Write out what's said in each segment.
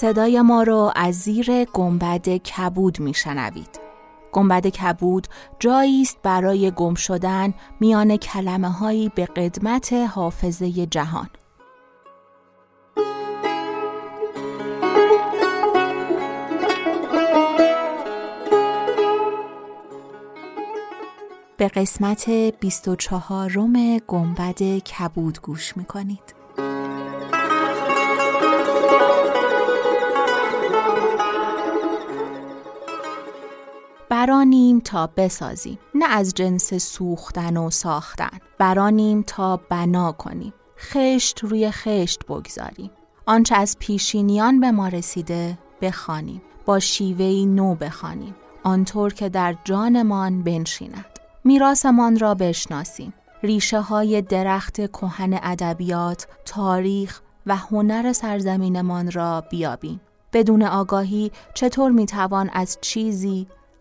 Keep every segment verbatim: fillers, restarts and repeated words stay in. صدای ما را از زیر گنبد کبود میشنوید. گنبد کبود جایی است برای گم شدن میان کلمه‌هایی به قدمت حافظه جهان. به قسمت بیست و چهارم گنبد کبود گوش می‌کنید. برانیم تا بسازیم، نه از جنس سوختن و ساختن. برانیم تا بنا کنیم، خشت روی خشت بگذاریم. آنچه از پیشینیان به ما رسیده بخوانیم، با شیوهی نو بخوانیم، آنطور که در جانمان بنشیند. میراثمان را بشناسیم، ریشه های درخت کهن ادبیات، تاریخ و هنر سرزمینمان را بیابیم. بدون آگاهی چطور میتوان از چیزی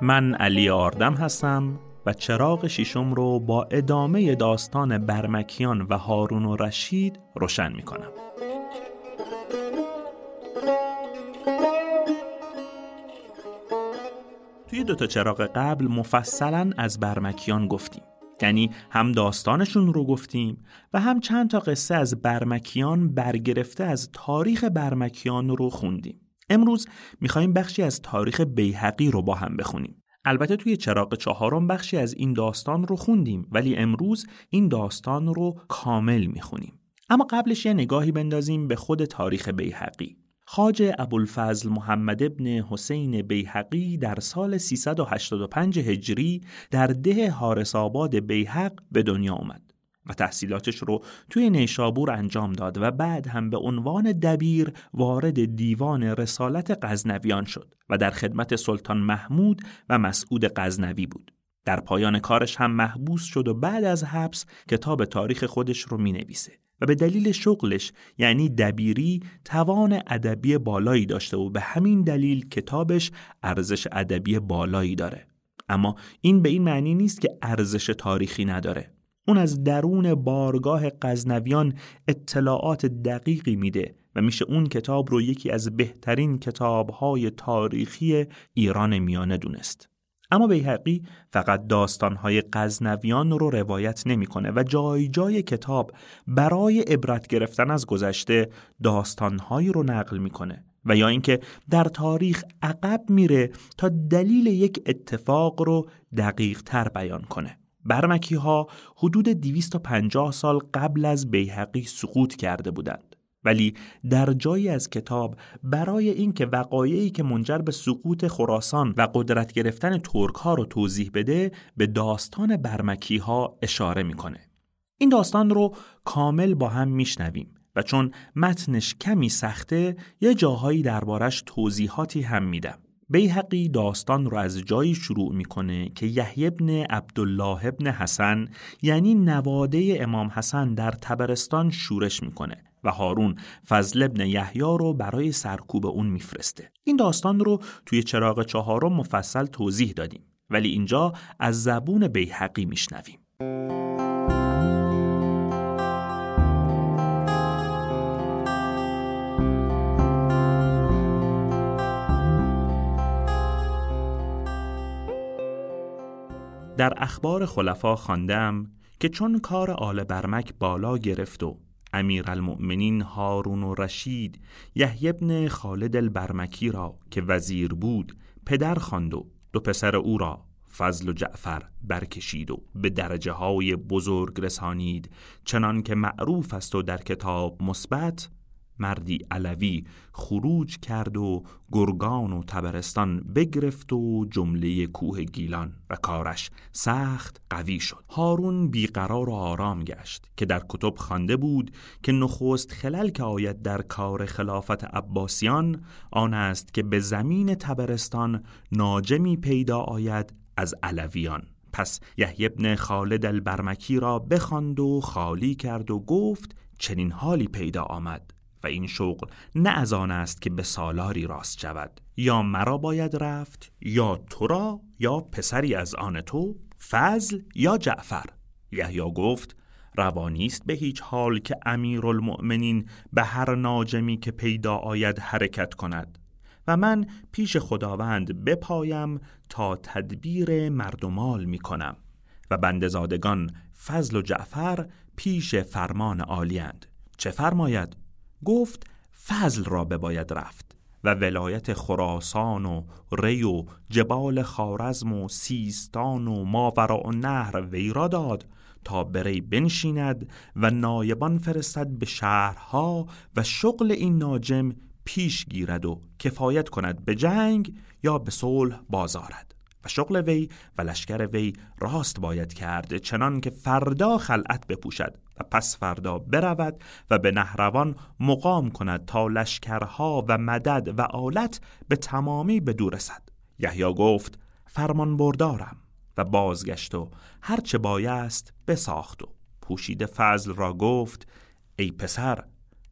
من علی آردم هستم و چراغ ششم رو با ادامه داستان برمکیان و هارون الرشید روشن می کنم. توی دوتا چراغ قبل مفصلاً از برمکیان گفتیم، یعنی هم داستانشون رو گفتیم و هم چند تا قصه از برمکیان برگرفته از تاریخ برمکیان رو خوندیم. امروز میخواییم بخشی از تاریخ بیهقی رو با هم بخونیم. البته توی چراغ چهارم بخشی از این داستان رو خوندیم، ولی امروز این داستان رو کامل میخونیم. اما قبلش یه نگاهی بندازیم به خود تاریخ بیهقی. خواجه ابوالفضل محمد ابن حسین بیهقی در سال سیصد و هشتاد و پنج هجری در ده حارس آباد بیهق به دنیا آمد و تحصیلاتش رو توی نیشابور انجام داد و بعد هم به عنوان دبیر وارد دیوان رسالت غزنویان شد و در خدمت سلطان محمود و مسعود غزنوی بود. در پایان کارش هم محبوس شد و بعد از حبس کتاب تاریخ خودش رو می نویسه و به دلیل شغلش، یعنی دبیری، توان ادبی بالایی داشته و به همین دلیل کتابش ارزش ادبی بالایی داره. اما این به این معنی نیست که ارزش تاریخی نداره. اون از درون بارگاه غزنویان اطلاعات دقیقی میده و میشه اون کتاب رو یکی از بهترین کتاب‌های تاریخی ایران میانه دونست. اما بیهقی فقط داستان‌های غزنویان رو روایت نمی‌کنه و جای جای کتاب برای عبرت گرفتن از گذشته داستان‌هایی رو نقل می‌کنه و یا اینکه در تاریخ عقب میره تا دلیل یک اتفاق رو دقیق‌تر بیان کنه. برمکی‌ها حدود دویست و پنجاه سال قبل از بیهقی سقوط کرده بودند، ولی در جایی از کتاب برای اینکه وقایعی که منجر به سقوط خراسان و قدرت گرفتن ترک‌ها رو توضیح بده، به داستان برمکی‌ها اشاره میکنه. این داستان رو کامل با هم میشنویم و چون متنش کمی سخته، یه جاهایی دربارش توضیحاتی هم میدم. بیهقی داستان رو از جایی شروع میکنه که یحیی بن عبدالله بن حسن، یعنی نواده امام حسن، در تبرستان شورش میکنه و هارون فضل بن یحیی رو برای سرکوب اون میفرسته. این داستان رو توی چراغ چهارم مفصل توضیح دادیم، ولی اینجا از زبون بیهقی میشنویم. در اخبار خلفا خواندم که چون کار آل برمک بالا گرفت و امیرالمؤمنین هارون الرشید یحیی بن خالد البرمکی را که وزیر بود پدر خواند و دو پسر او را فضل و جعفر برکشید و به درجه های بزرگ رسانید، چنان که معروف است و در کتاب مثبت، مردی علوی خروج کرد و گرگان و تبرستان بگرفت و جمله کوه گیلان و کارش سخت قوی شد. هارون بیقرار و آرام گشت که در کتب خوانده بود که نخست خلل که آید در کار خلافت عباسیان آن است که به زمین تبرستان ناجمی پیدا آید از علویان. پس یحیی بن خالد البرمکی را بخواند و خالی کرد و گفت چنین حالی پیدا آمد و این شغل نه از آن است که به سالاری راست شود، یا مرا باید رفت یا تو را یا پسری از آن تو، فضل یا جعفر. یحیی گفت روانیست به هیچ حال که امیرالمؤمنین به هر ناجمی که پیدا آید حرکت کند و من پیش خداوند بپایم تا تدبیر مردمال می کنم و بندزادگان فضل و جعفر پیش فرمان عالی اند. چه فرماید؟ گفت فضل را بباید رفت و ولایت خراسان و ری و جبال خوارزم و سیستان و ماوراء النهر وی را داد تا بری بنشیند و نایبان فرستد به شهرها و شغل این ناجم پیش گیرد و کفایت کند به جنگ یا به صلح بازارد و شغل وی و لشکر وی راست باید کرد چنان که فردا خلعت بپوشد و پس فردا برود و به نهروان مقام کند تا لشکرها و مدد و آلت به تمامی بدو رسد. یحیی گفت فرمان بردارم و بازگشت و هر چه بایست بساخت و پوشیده فضل را گفت ای پسر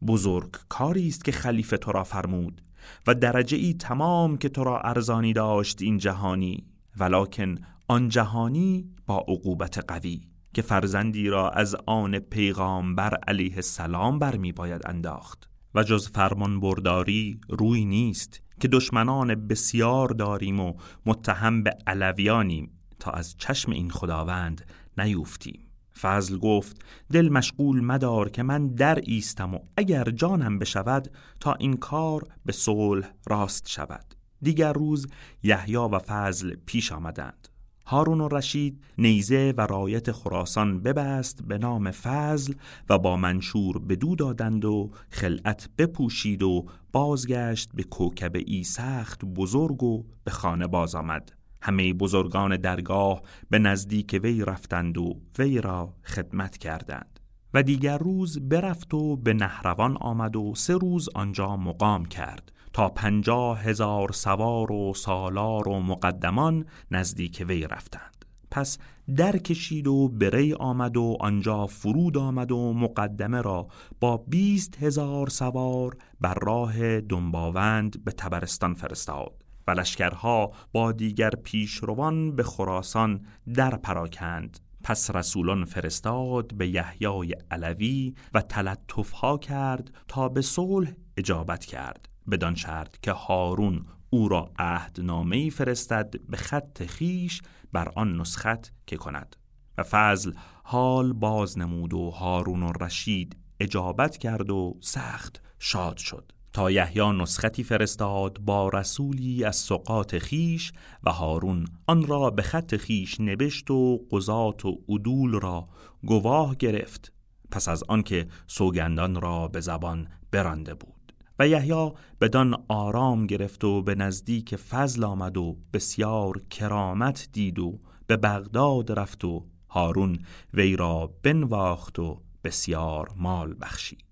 بزرگ کاری است که خلیفه تو را فرمود و درجه ای تمام که تو را ارزانی داشت این جهانی، ولکن آن جهانی با عقوبت قوی که فرزندی را از آن پیغامبر علیه السلام برمی باید انداخت و جز فرمان برداری روی نیست که دشمنان بسیار داریم و متهم به علویانیم تا از چشم این خداوند نیفتیم. فضل گفت دل مشغول مدار که من در ایستم و اگر جانم بشود تا این کار به صلح راست شود. دیگر روز یحیی و فضل پیش آمدند. هارون الرشید نیزه و رایت خراسان ببست به نام فضل و با منشور بدو دادند و خلعت بپوشید و بازگشت به کوکب ای سخت بزرگ و به خانه باز آمد. همه بزرگان درگاه به نزدیک وی رفتند و وی را خدمت کردند و دیگر روز برفت و به نهروان آمد و سه روز آنجا مقام کرد تا پنجاه هزار سوار و سالار و مقدمان نزدیک وی رفتند. پس در کشید و بری آمد و آنجا فرود آمد و مقدمه را با بیست هزار سوار بر راه دنباوند به تبرستان فرستاد و لشکرها با دیگر پیشروان به خراسان در پراکند. پس رسولان فرستاد به یحیی علوی و تلطفها کرد تا به صلح اجابت کرد، بدان شرط که هارون او را عهدنامه‌ای فرستد به خط خیش بر آن نسخت که کند. و فضل حال باز نمود و هارون الرشید اجابت کرد و سخت شاد شد تا یحیی نسختی فرستاد با رسولی از ثقات خیش و هارون آن را به خط خیش نبشت و قضات و عدول را گواه گرفت پس از آنکه سوگندان را به زبان برانده بود. و یحیی بدان آرام گرفت و به نزدیک فضل آمد و بسیار کرامت دید و به بغداد رفت و هارون وی را بنواخت و بسیار مال بخشید.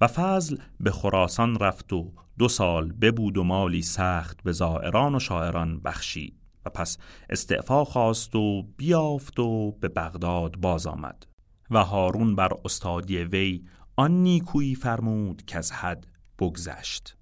و فضل به خراسان رفت و دو سال ببود و مالی سخت به زائران و شاعران بخشید و پس استعفا خواست و بیافت و به بغداد باز آمد. و هارون بر استادی وی آن نیکویی فرمود که از حد بگذشت.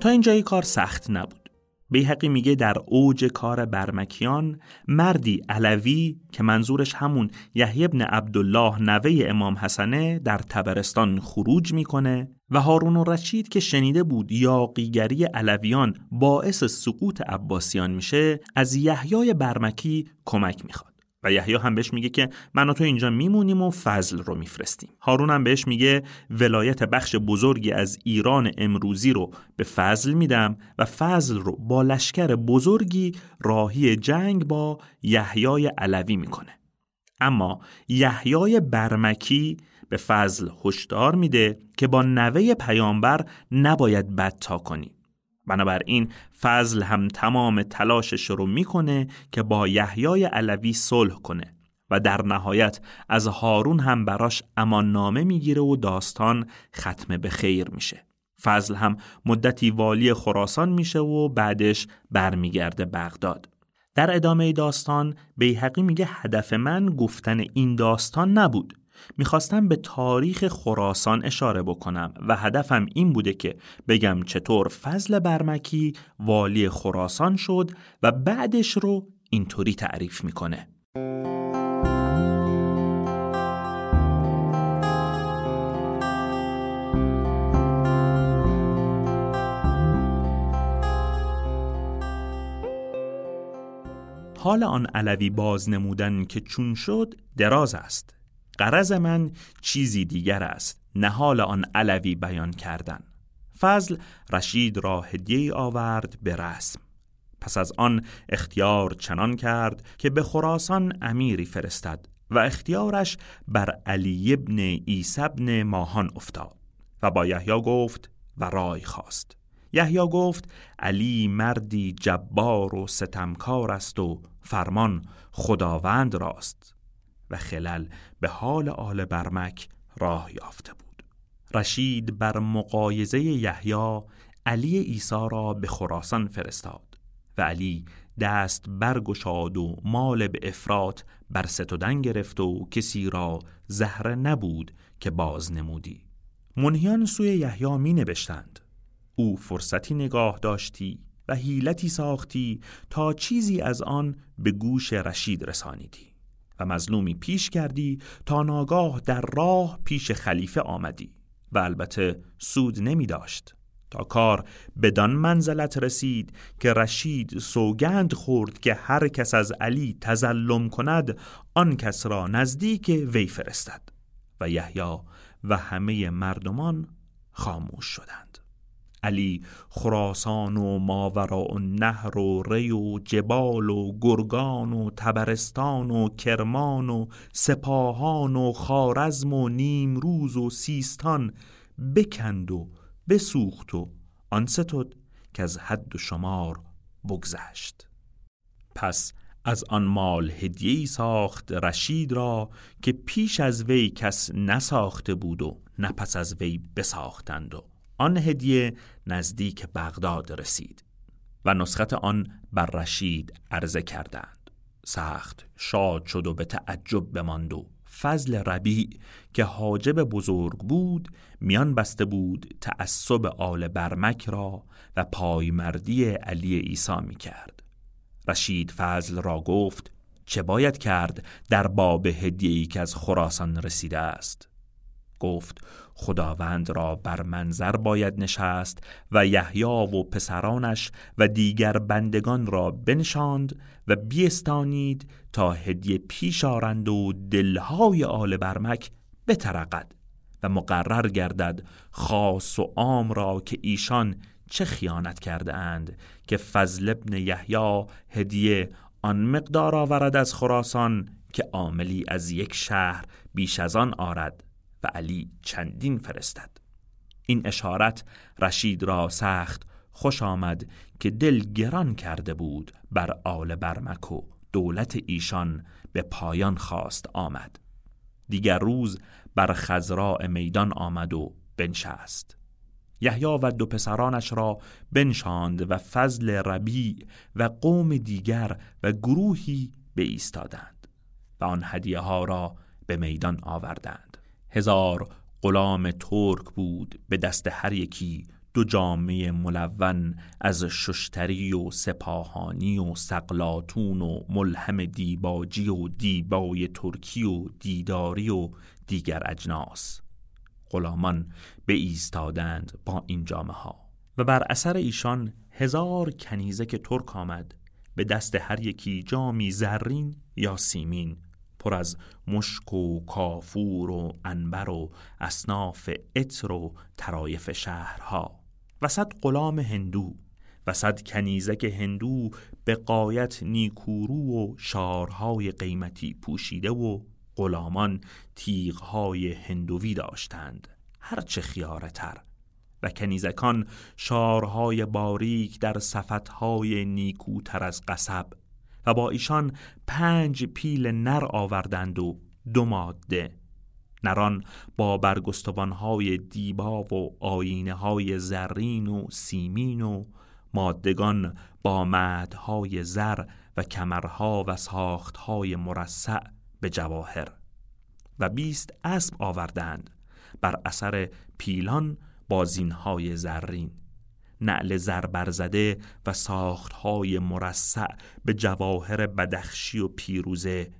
تا اینجای کار سخت نبود. بیهقی میگه در اوج کار برمکیان مردی علوی که منظورش همون یحیی بن عبدالله نوه امام حسنه در تبرستان خروج میکنه و هارون الرشید که شنیده بود یاغیگری علویان باعث سقوط عباسیان میشه از یحیی برمکی کمک میخواد و یحیی هم بهش میگه که من و تو اینجا میمونیم و فضل رو میفرستیم. هارون هم بهش میگه ولایت بخش بزرگی از ایران امروزی رو به فضل میدم و فضل رو با لشکر بزرگی راهی جنگ با یحیی علوی میکنه. اما یحیی برمکی به فضل هشدار میده که با نوه پیامبر نباید بدتا کنی. بنابراین فضل هم تمام تلاشش رو میکنه که با یحیی علوی صلح کنه و در نهایت از هارون هم براش اماننامه میگیره و داستان ختم به خیر میشه. فضل هم مدتی والی خراسان میشه و بعدش برمیگرده بغداد. در ادامه داستان بیهقی میگه هدف من گفتن این داستان نبود، میخواستم به تاریخ خراسان اشاره بکنم و هدفم این بوده که بگم چطور فضل برمکی والی خراسان شد و بعدش رو اینطوری تعریف میکنه. حال آن علوی باز نمودن که چون شد دراز است، غرض من چیزی دیگر است، نه حال آن علوی بیان کردن. فضل رشید را هدیه آورد به رسم. پس از آن اختیار چنان کرد که به خراسان امیری فرستد و اختیارش بر علی ابن عیسی بن ماهان افتاد و با یحیی گفت و رای خواست. یحیی گفت علی مردی جبار و ستمکار است و فرمان خداوند راست و خلل به حال آل برمک راه یافته بود. رشید بر مقایزه یحیی علی عیسی را به خراسان فرستاد و علی دست برگشاد و مال به افراط بر ستودن گرفت و کسی را زهره نبود که باز نمودی. منهیان سوی یحیی می نوشتند او فرصتی نگاه داشتی و حیلتی ساختی تا چیزی از آن به گوش رشید رسانیدی و مظلومی پیش کردی تا ناگاه در راه پیش خلیفه آمدی و البته سود نمی داشت تا کار بدان منزلت رسید که رشید سوگند خورد که هر کس از علی تظلم کند آن کس را نزدیک وی فرستد و یحیی و همه مردمان خاموش شدند. علی خراسان و ماوراء النهر و ری و جبال و گرگان و تبرستان و کرمان و سپاهان و خوارزم و نیمروز و سیستان بکند و بسوخت و آن ستد که از حد و شمار بگذشت. پس از آن مال هدیه‌ای ساخت رشید را که پیش از وی کس نساخته بود و نه پس از وی بساختند و آن هدیه نزدیک بغداد رسید و نسخت آن بر رشید عرضه کردند. سخت شاد شد و به تعجب بماند و فضل ربیع که حاجب بزرگ بود میان بسته بود تعصب آل برمک را و پایمردی علی عیسی می کرد. رشید فضل را گفت چه باید کرد در باب هدیه‌ای که از خراسان رسیده است؟ گفت خداوند را بر منظر باید نشست و یحیی و پسرانش و دیگر بندگان را بنشاند و بیستانید تا هدیه پیش آرند و دلهای آل برمک بترقد و مقرر گردد خاص و عام را که ایشان چه خیانت کرده اند که فضل ابن یحیی هدیه آن مقدار آورد از خراسان که عاملی از یک شهر بیش از آن آرد و علی چندین فرستد. این اشارت رشید را سخت خوش آمد که دل گران کرده بود بر آل برمک و دولت ایشان به پایان خواست آمد. دیگر روز بر خضراء میدان آمد و بنشست. یحیی و دو پسرانش را بنشاند و فضل ربیع و قوم دیگر و گروهی به ایستادند و آن هدیه ها را به میدان آوردند. هزار غلام ترک بود، به دست هر یکی دو جامه ملون از ششتری و سپاهانی و سقلاطون و ملهم دیباجی و دیبای ترکی و دیداری و دیگر اجناس. غلامان به ایستادند با این جامه ها و بر اثر ایشان هزار کنیزک ترک آمد به دست هر یکی جامی زرین یا سیمین پر از مشک و کافور و عنبر و اصناف عطر و طرایف شهرها، وسط غلام هندو، وسط کنیزک هندو به غایت نیکورو و شارهای قیمتی پوشیده و غلامان تیغهای هندوی داشتند هرچه خیاره تر، و کنیزکان شارهای باریک در صفتهای نیکوتر از قصب، و با ایشان پنج پیل نر آوردند و دو ماده. نران با برگستوانهای دیبا و آیینه‌های زرین و سیمین، و مادگان با مهدهای زر و کمرها و ساختهای مرصع به جواهر. و بیست اسب آوردند بر اثر پیلان بازینهای زرین، نعل زربرزده و ساختهای مرصع به جواهر بدخشی و پیروزه،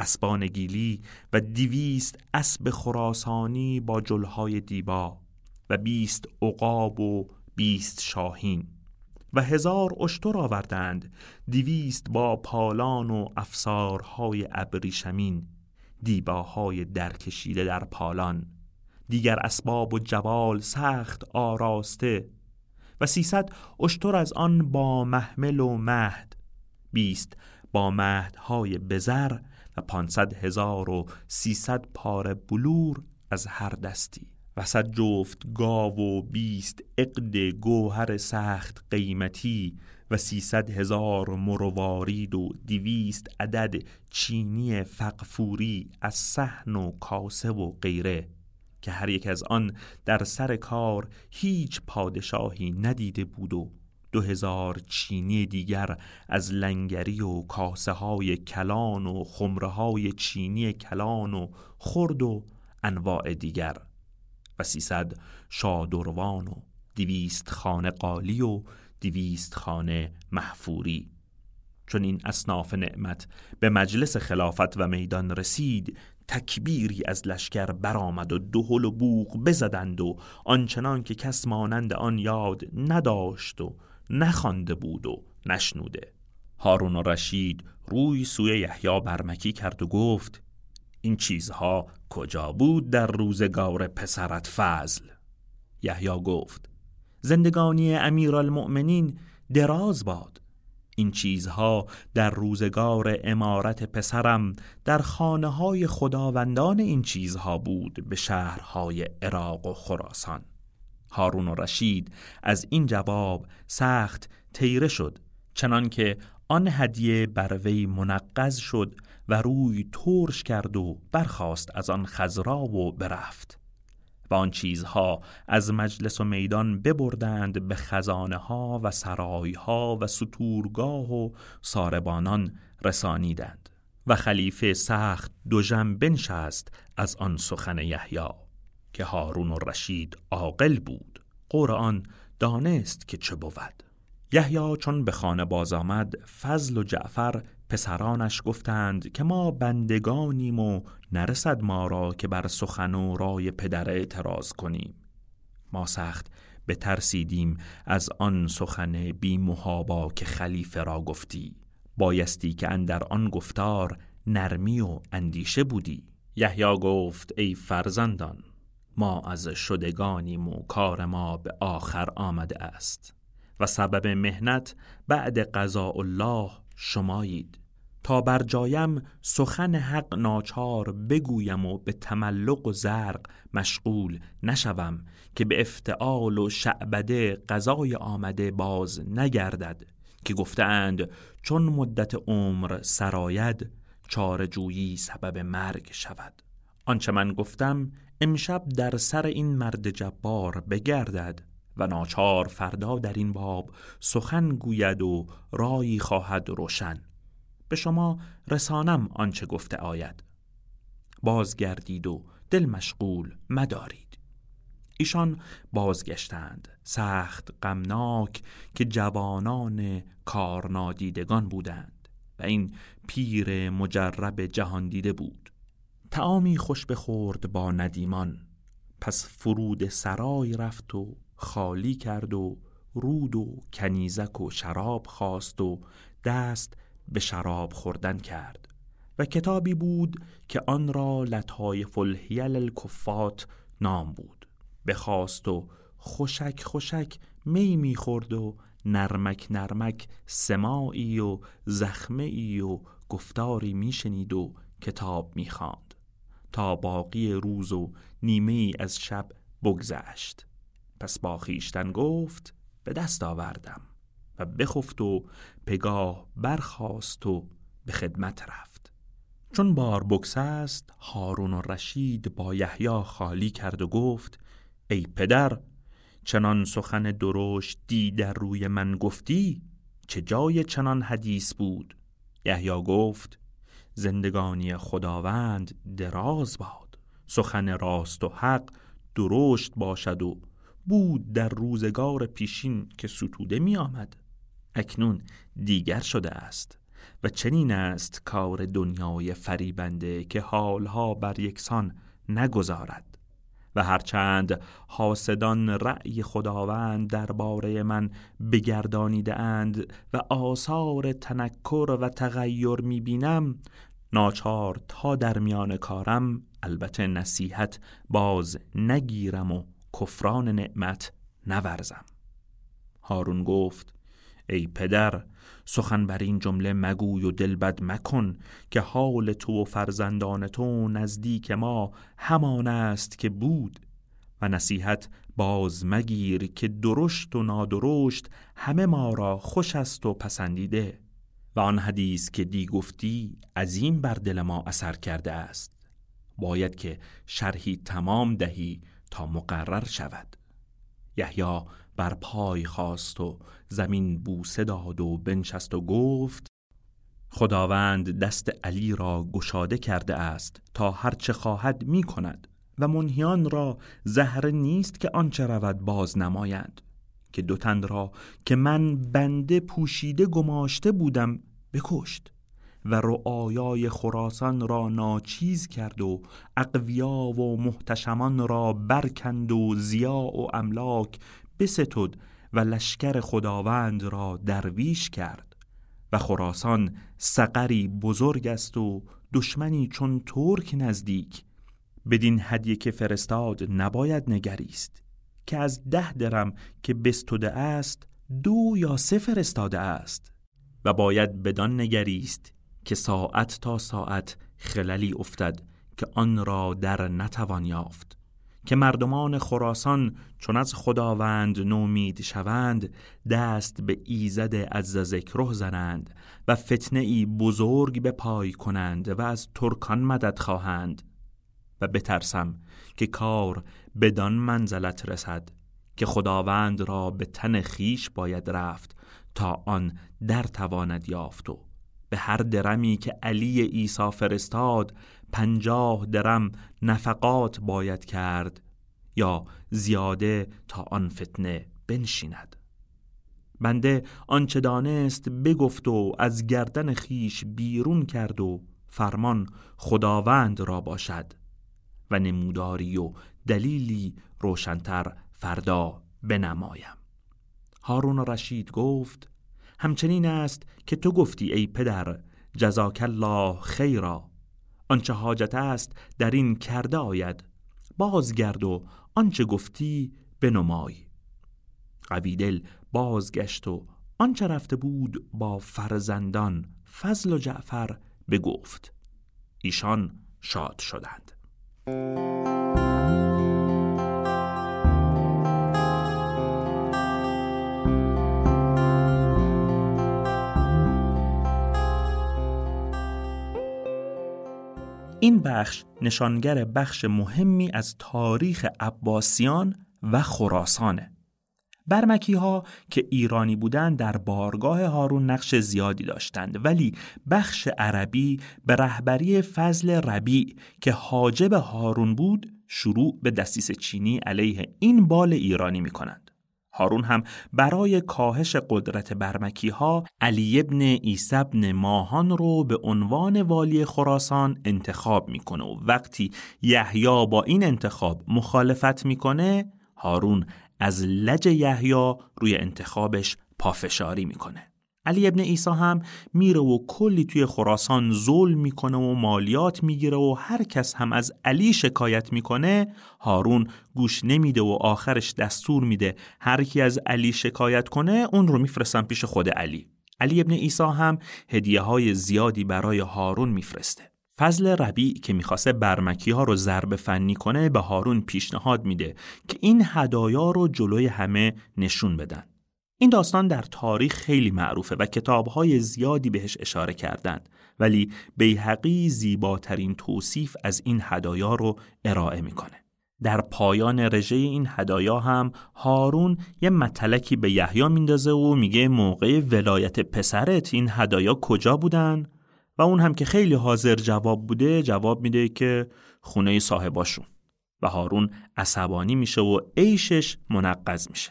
اسبان گیلی و دویست اسب خراسانی با جلهای دیبا، و بیست عقاب و بیست شاهین، و هزار اشتر آوردند، دویست با پالان و افسارهای ابریشمین، دیباهای درکشیده در پالان، دیگر اسباب و جبال سخت آراسته، و سیصد اشتر از آن با محمل و مهد، بیست با مهدهای بزر، و پانصد هزار و سیصد پاره بلور از هر دستی، و صد جفت گاو و بیست عقد گوهر سخت قیمتی، و سیصد هزار مروارید و دویست عدد چینی فقفوری از صحن و کاسه و غیره، که هر یک از آن در سر کار هیچ پادشاهی ندیده بود، و دو هزار چینی دیگر از لنگری و کاسه های کلان و خمره های چینی کلان و خرد و انواع دیگر، و سیصد شادروان و دویست خانه قالی و دویست خانه محفوری. چون این اصناف نعمت به مجلس خلافت و میدان رسید، تکبیری از لشکر برآمد و دهل و بوق بزدند، و آنچنان که کس مانند آن یاد نداشت و نخوانده بود و نشنوده. هارون الرشید روی سوی یحیی برمکی کرد و گفت: این چیزها کجا بود در روزگار پسرت فضل؟ یحیی گفت: زندگانی امیرالمؤمنین دراز باد. این چیزها در روزگار امارت پسرم در خانه های خداوندان این چیزها بود به شهرهای عراق و خراسان. هارون الرشید از این جواب سخت تیره شد، چنان که آن هدیه بر وی منقض شد و روی ترش کرد و برخاست از آن خضرا و برفت. و آن چیزها از مجلس و میدان ببردند به خزانه ها و سرای ها و ستورگاه و ساربانان رسانیدند، و خلیفه سخت دوژم بنشست از آن سخن یحیی، که هارون الرشید عاقل بود، قرآن دانست که چه بود. یحیی چون به خانه باز آمد، فضل و جعفر پسرانش گفتند که ما بندگانیم و نرسد ما را که بر سخن و رای پدر اعتراض کنیم. ما سخت بترسیدیم از آن سخن بی محابا که خلیفه را گفتی، بایستی که اندر آن گفتار نرمی و اندیشه بودی. یحیی گفت: ای فرزندان، ما از شدگانیم و کار ما به آخر آمده است، و سبب مهنت بعد قضاء الله شمایید. تا بر جایم سخن حق ناچار بگویم و به تملق و زرق مشغول نشوم که به افتعال و شعبده قضای آمده باز نگردد، که گفتند چون مدت عمر سراید چاره‌جویی سبب مرگ شود. آنچه من گفتم امشب در سر این مرد جبار بگردد، و ناچار فردا در این باب سخن گوید و رایی خواهد روشن. به شما رسانم آنچه گفته آید، بازگردید و دل مشغول مدارید. ایشان بازگشتند سخت غمناک که جوانان کارنادیدگان بودند، و این پیر مجرب جهان دیده بود. طعامی خوش بخورد با ندیمان، پس فرود سرای رفت و خالی کرد و رود و کنیزک و شراب خواست و دست به شراب خوردن کرد و کتابی بود که آن را لطایف الحیل الکفات نام بود. بخواست و خوشک خوشک می می خورد و نرمک نرمک سماعی و زخمه‌ای و گفتاری می شنید و کتاب می خواند تا باقی روز و نیمه از شب بگذشت. پس با خویشتن گفت به دست آوردم و بخفت و پگاه برخاست و به خدمت رفت. چون بار بگسست هارون الرشید با یحیی خالی کرد و گفت ای پدر، چنان سخن درشت دی در روی من گفتی، چه جای چنان حدیث بود؟ یحیی گفت زندگانی خداوند دراز باد، سخن راست و حق درشت باشد و بود در روزگار پیشین که ستوده می آمد، اکنون دیگر شده است و چنین است کار دنیای فریبنده که حالها بر یکسان نگذارد و هرچند حاسدان رأی خداوند درباره من بگردانیده اند و آثار تنکر و تغییر می بینم، ناچار تا در میان کارم البته نصیحت باز نگیرم و کفران نعمت نورزم. هارون گفت ای پدر، سخن بر این جمله مگوی و دلبد مکن که حال تو و فرزندان تو نزدیک ما همان است که بود و نصیحت باز مگیر که درشت و نادرشت همه ما را خوش است و پسندیده و آن حدیث که دی گفتی عظیم بر دل ما اثر کرده است، باید که شرحی تمام دهی تا مقرر شود. یحیی بر پای خاست و زمین بوسه داد و بنشست و گفت خداوند دست علی را گشاده کرده است تا هر چه خواهد می کند و منهیان را زهره نیست که آنچه رود باز نمایند، که دو تن را که من بنده پوشیده گماشته بودم بکشت و رعایای خراسان را ناچیز کرد و اقویا و محتشمان را برکند و زیا و املاک بستد و لشکر خداوند را درویش کرد و خراسان سقری بزرگ است و دشمنی چون ترک نزدیک، بدین هدیه که فرستاد نباید نگریست که از ده درم که بستده است دو یا سه فرستاده است و باید بدان نگریست که ساعت تا ساعت خللی افتد که آن را در نتوان یافت، که مردمان خراسان چون از خداوند نومید شوند دست به ایزد عز ذکره زنند و فتنه ای بزرگ به پای کنند و از ترکان مدد خواهند و بترسم که کار بدان منزلت رسد که خداوند را به تن خیش باید رفت تا آن در تواند یافت و به هر درمی که علی عیسی فرستاد پنجاه درم نفقات باید کرد یا زیاده تا آن فتنه بنشیند. بنده آنچه دانست بگفت و از گردن خیش بیرون کرد و فرمان خداوند را باشد و نموداری و دلیلی روشنتر فردا بنمایم. هارون رشید گفت همچنین است که تو گفتی ای پدر، جزاک الله خیرا، آنچه حاجت است در این کرده آید، بازگرد و آنچه گفتی بنمای. قوی دل بازگشت و آنچه رفته بود با فرزندان فضل و جعفر بگفت، ایشان شاد شدند. این بخش نشانگر بخش مهمی از تاریخ عباسیان و خراسانه. برمکی ها که ایرانی بودند در بارگاه هارون نقش زیادی داشتند، ولی بخش عربی به رهبری فضل ربیع که حاجب هارون بود شروع به دسیسه چینی علیه این بال ایرانی می کنند. هارون هم برای کاهش قدرت برمکی ها علی ابن عیسی بن ماهان رو به عنوان والی خراسان انتخاب میکنه و وقتی یحیی با این انتخاب مخالفت میکنه هارون از لج یحیی روی انتخابش پافشاری میکنه. علی ابن عیسی هم میره و کلی توی خراسان ظلم میکنه و مالیات میگیره و هر کس هم از علی شکایت میکنه هارون گوش نمیده و آخرش دستور میده هر کی از علی شکایت کنه اون رو میفرستن پیش خود علی. علی ابن عیسی هم هدیه های زیادی برای هارون میفرسته. فضل ربیع که میخواسته برمکی ها رو ضرب فنی کنه به هارون پیشنهاد میده که این هدایا رو جلوی همه نشون بدن. این داستان در تاریخ خیلی معروفه و کتاب‌های زیادی بهش اشاره کردن، ولی بیهقی زیباترین توصیف از این هدایا رو ارائه میکنه. در پایان رژه این هدایا هم هارون یه متلکی به یحیی میندازه و میگه موقع ولایت پسرت این هدایا کجا بودن؟ و اون هم که خیلی حاضر جواب بوده جواب میده که خونه صاحباشون. و هارون عصبانی میشه و عیشش منقض میشه.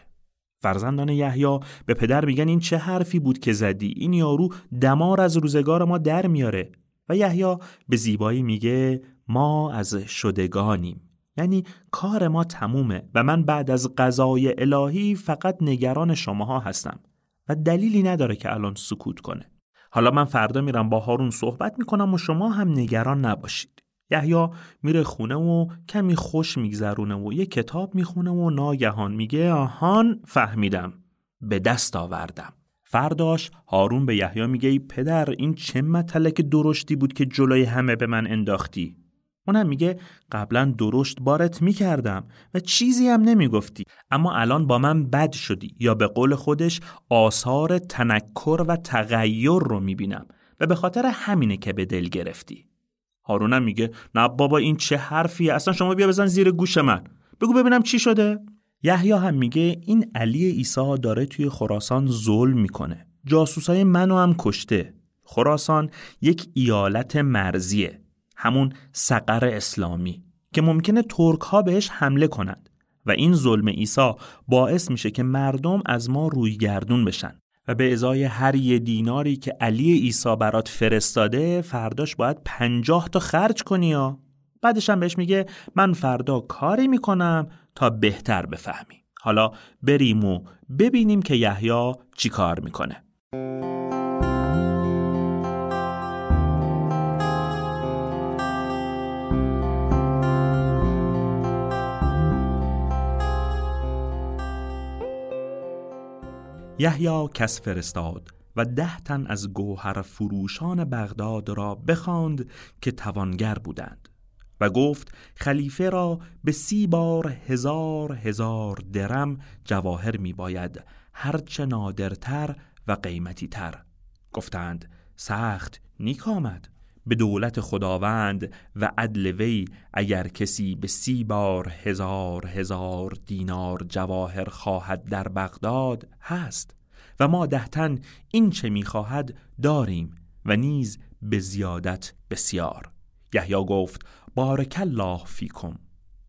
فرزندان یحیی به پدر میگن این چه حرفی بود که زدی؟ این یارو دمار از روزگار ما در میاره. و یحیی به زیبایی میگه ما از شدگانیم، یعنی کار ما تمومه و من بعد از قضای الهی فقط نگران شماها هستم. و دلیلی نداره که الان سکوت کنه. حالا من فردا میرم با هارون صحبت میکنم و شما هم نگران نباشید. یحیی میره خونه و کمی خوش میگذرونه و یه کتاب میخونه و ناگهان میگه آهان فهمیدم، به دست آوردم. فرداش هارون به یحیی میگه ای پدر این چه متلک درشتی بود که جلوی همه به من انداختی؟ اونم میگه قبلا درشت بارت میکردم و چیزی هم نمیگفتی، اما الان با من بد شدی، یا به قول خودش آثار تنکر و تغییر رو میبینم و به خاطر همینه که به دل گرفتی. هارونم میگه نه بابا این چه حرفیه، اصلا شما بیا بزن زیر گوش من، بگو ببینم چی شده. یحیی هم میگه این علی عیسی داره توی خراسان ظلم میکنه، جاسوسای منو هم کشته. خراسان یک ایالت مرزیه، همون سقر اسلامی که ممکنه ترک ها بهش حمله کنند و این ظلم عیسی باعث میشه که مردم از ما روی گردون بشن و به ازای هر یه دیناری که علی عیسی برات فرستاده فرداش باید پنجاه تا خرج کنی. یا بعدش هم بهش میگه من فردا کاری میکنم تا بهتر بفهمی. حالا بریم و ببینیم که یحیی چی کار میکنه. یحیی کس فرستاد و ده تن از گوهر فروشان بغداد را بخواند که توانگر بودند و گفت خلیفه را به سی بار هزار هزار درم جواهر می باید، هرچه نادرتر و قیمتی تر. گفتند سخت نیک آمد، به دولت خداوند و عدل وی اگر کسی به سی بار هزار هزار دینار جواهر خواهد در بغداد هست و ما ده تن این چه میخواهد داریم و نیز به زیادت بسیار. یحیی گفت بارک الله فیکم.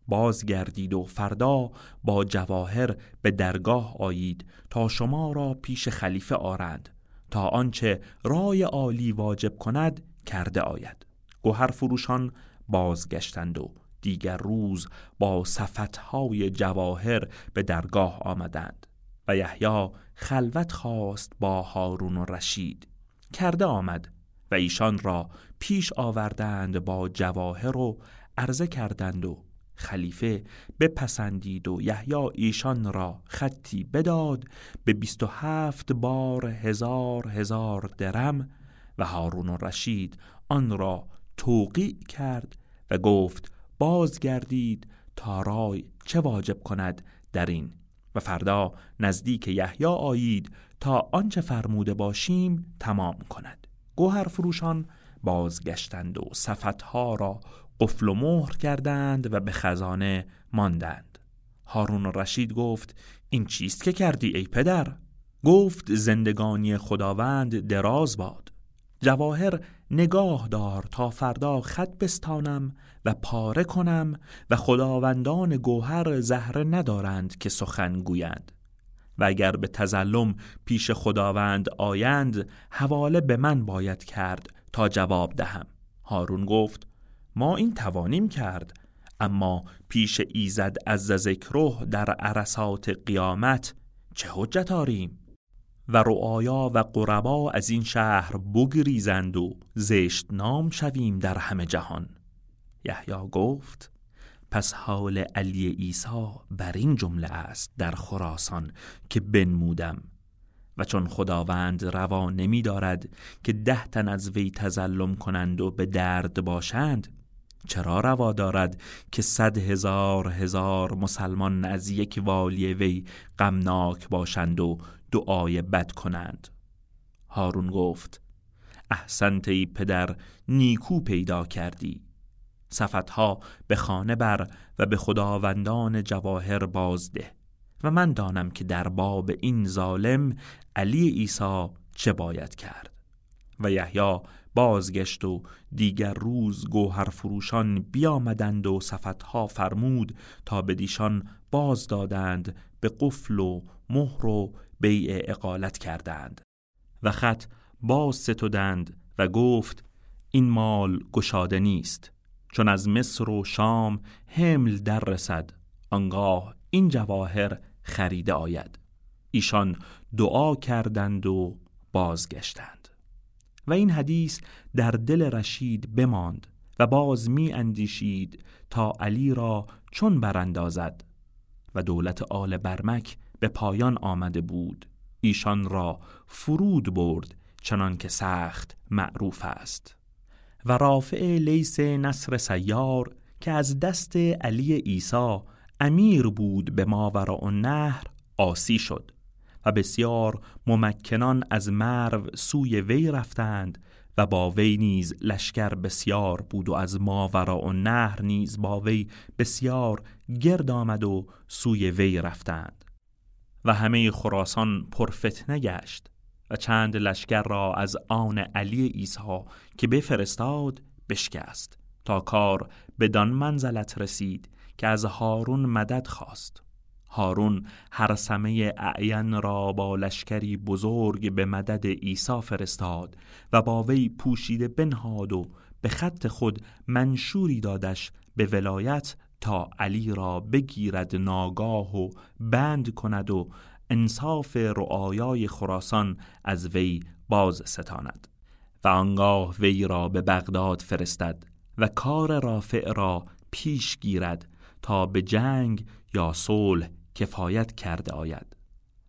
بازگردید و فردا با جواهر به درگاه آیید تا شما را پیش خلیفه آرند تا آنچه رای عالی واجب کند کرده آید. گوهر فروشان بازگشتند و دیگر روز با صفتهای جواهر به درگاه آمدند و یحیی خلوت خواست با هارون الرشید. کرده آمد و ایشان را پیش آوردند با جواهر و عرضه کردند و خلیفه بپسندید و یحیی ایشان را خطی بداد به بیست و هفت بار هزار هزار درم و هارون الرشید آن را توقیع کرد و گفت بازگردید تا رای چه واجب کند در این و فردا نزدیک یحیی آیید تا آنچه فرموده باشیم تمام کند. گوهر فروشان بازگشتند و صفتها را قفل و مهر کردند و به خزانه ماندند. هارون الرشید گفت این چیست که کردی ای پدر؟ گفت زندگانی خداوند دراز باد. جواهر نگاه دار تا فردا خط بستانم و پاره کنم و خداوندان گوهر زهره ندارند که سخن گویند و اگر به تظلم پیش خداوند آیند حواله به من باید کرد تا جواب دهم. هارون گفت ما این توانیم کرد، اما پیش ایزد عز ذکره در عرصات قیامت چه حجت آریم؟ و رعایا و قربا از این شهر بگریزند و زشت نام شویم در همه جهان. یحیی گفت پس حال علی عیسی بر این جمله است در خراسان که بنمودم، و چون خداوند روا نمی دارد که ده تن از وی تظلم کنند و به درد باشند، چرا روا دارد که صد هزار هزار مسلمان از یک والی وی غمناک باشند و دعای بد کنند؟ هارون گفت احسنت ای پدر، نیکو پیدا کردی. صفتها به خانه بر و به خداوندان جواهر بازده، و من دانم که در باب این ظالم علی عیسی چه باید کرد. و یحیی بازگشت و دیگر روز گوهر فروشان بیامدند و صفتها فرمود تا بدیشان باز دادند، به قفل و مهر و بیع اقالت کردند و خط باز ستودند و گفت این مال گشاده نیست، چون از مصر و شام حمل در رسد آنگاه این جواهر خریده آید. ایشان دعا کردند و بازگشتند. و این حدیث در دل رشید بماند و باز می اندیشید تا علی را چون براندازد. و دولت آل برمک به پایان آمده بود، ایشان را فرود برد چنان که سخت معروف است. و رافع لیس نصر سیار که از دست علی عیسی امیر بود به ماوراء النهر عاصی شد، و بسیار ممکنان از مرو سوی وی رفتند و با وی نیز لشکر بسیار بود و از ماوراء النهر نیز با وی بسیار گرد آمد و سوی وی رفتند. و همه خراسان پرفتنه گشت و چند لشکر را از آن علی عیسی که بفرستاد بشکست تا کار بدان منزلت رسید که از هارون مدد خواست. هارون هرثمه اعین را با لشکری بزرگ به مدد عیسی فرستاد و با وی پوشیده بنهاد و به خط خود منشوری دادش به ولایت تا علی را بگیرد ناگاه و بند کند و انصاف رعایای خراسان از وی باز ستاند، و آنگاه وی را به بغداد فرستد و کار رافع را پیش گیرد تا به جنگ یا صلح کفایت کرده آید.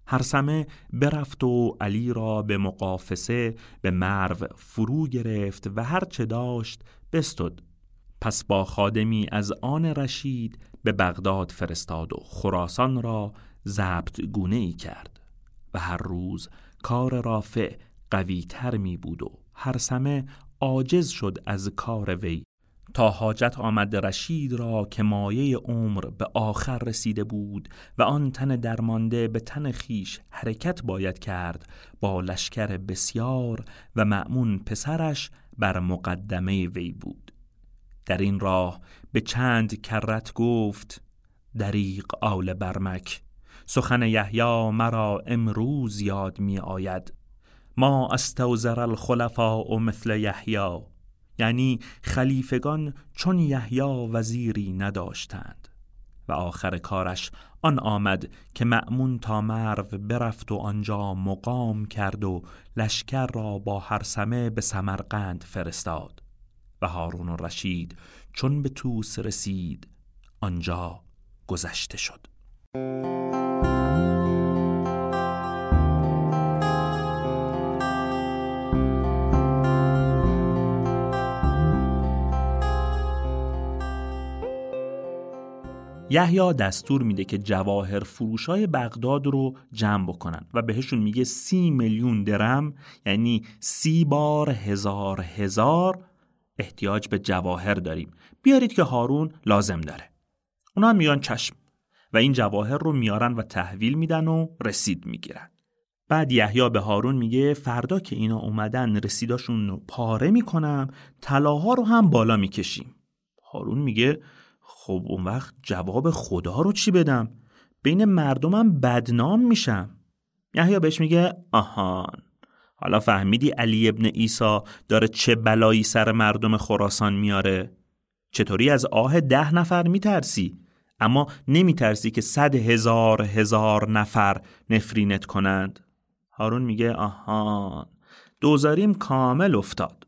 هرثمه برفت و علی را به مقافسه به مرو فرو گرفت و هر چه داشت بستد. پس با خادمی از آن رشید به بغداد فرستاد و خراسان را ضبط گونه‌ای کرد. و هر روز کار رافع قوی تر می بود و هرثمه عاجز شد از کار وی تا حاجت آمد رشید را که مایه عمر به آخر رسیده بود و آن تن درمانده به تن خیش حرکت باید کرد با لشکر بسیار، و مأمون پسرش بر مقدمه وی بود. در این راه به چند کرت گفت دریغ آل برمک، سخن یحیی مرا امروز یاد می آید. ما استوزر الخلفاء مثل یحیی، یعنی خلیفگان چون یحیی وزیری نداشتند. و آخر کارش آن آمد که مأمون تا مرو برفت و آنجا مقام کرد و لشکر را با هرثمه به سمرقند فرستاد. و هارون الرشید چون به طوس رسید آنجا گذشته شد. یحیی دستور میده که جواهر فروشای بغداد رو جمع بکنن و بهشون میگه سی میلیون درم، یعنی سی بار هزار هزار احتیاج به جواهر داریم، بیارید که هارون لازم داره. اونا هم میگن چشم، و این جواهر رو میارن و تحویل میدن و رسید میگیرن. بعد یحیی به هارون میگه فردا که اینا اومدن رسیداشون رو پاره میکنم، طلاها رو هم بالا میکشیم. هارون میگه خب اون وقت جواب خدا رو چی بدم؟ بین مردمم بدنام میشم. یحیی بهش میگه آهان، حالا فهمیدی علی ابن عیسی داره چه بلایی سر مردم خراسان میاره؟ چطوری از آه ده نفر میترسی؟ اما نمیترسی که صد هزار هزار نفر نفرینت کنند؟ هارون میگه آهان، دوزاریم کامل افتاد.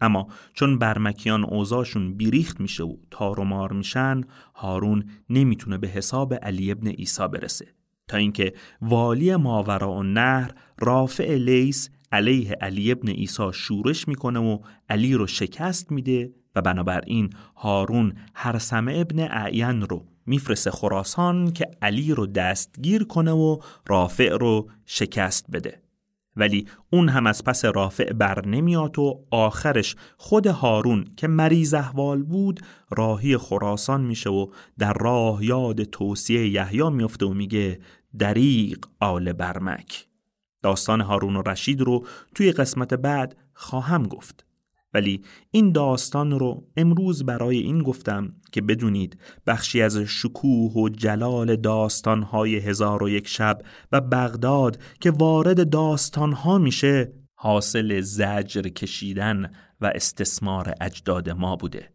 اما چون برمکیان اوضاعشون بیریخت میشه و تار و مار میشن، هارون نمیتونه به حساب علی ابن عیسی برسه تا اینکه والی ماوراء النهر رافع لیس علیه علی ابن عیسی شورش میکنه و علی رو شکست میده و بنابراین هارون هرثمه ابن اعین رو میفرسته خراسان که علی رو دستگیر کنه و رافع رو شکست بده. ولی اون هم از پس رافع بر نمیاد و آخرش خود هارون که مریض احوال بود راهی خراسان میشه و در راه یاد توصیه یحیی میفته و میگه دریغ آل برمک. داستان هارون الرشید رو توی قسمت بعد خواهم گفت، ولی این داستان رو امروز برای این گفتم که بدونید بخشی از شکوه و جلال داستان‌های هزار و یک شب و بغداد که وارد داستان‌ها میشه حاصل زجر کشیدن و استثمار اجداد ما بوده.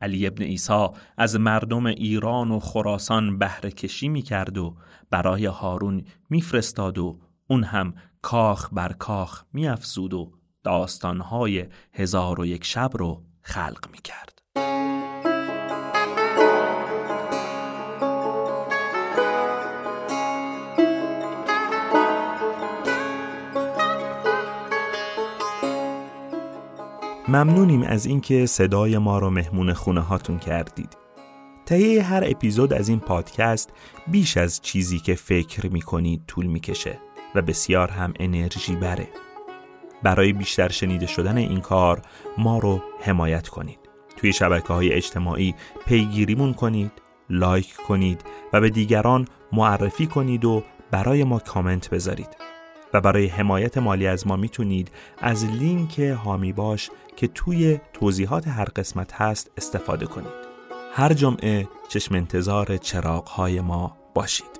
علی ابن عیسی از مردم ایران و خراسان بهره کشی می‌کرد و برای هارون می‌فرستاد و اون هم کاخ بر کاخ می‌افزود و داستان‌های هزار و یک شب رو خلق می‌کرد. ممنونیم از اینکه صدای ما رو مهمون خونه هاتون کردید. تهیه هر اپیزود از این پادکست بیش از چیزی که فکر می‌کنید طول می‌کشه و بسیار هم انرژی بره. برای بیشتر شنیده شدن این کار ما رو حمایت کنید. توی شبکه‌های اجتماعی پیگیریمون کنید، لایک کنید و به دیگران معرفی کنید و برای ما کامنت بذارید. و برای حمایت مالی از ما میتونید از لینک حامی باش که توی توضیحات هر قسمت هست استفاده کنید. هر جمعه چشم انتظار چراغ‌های ما باشید.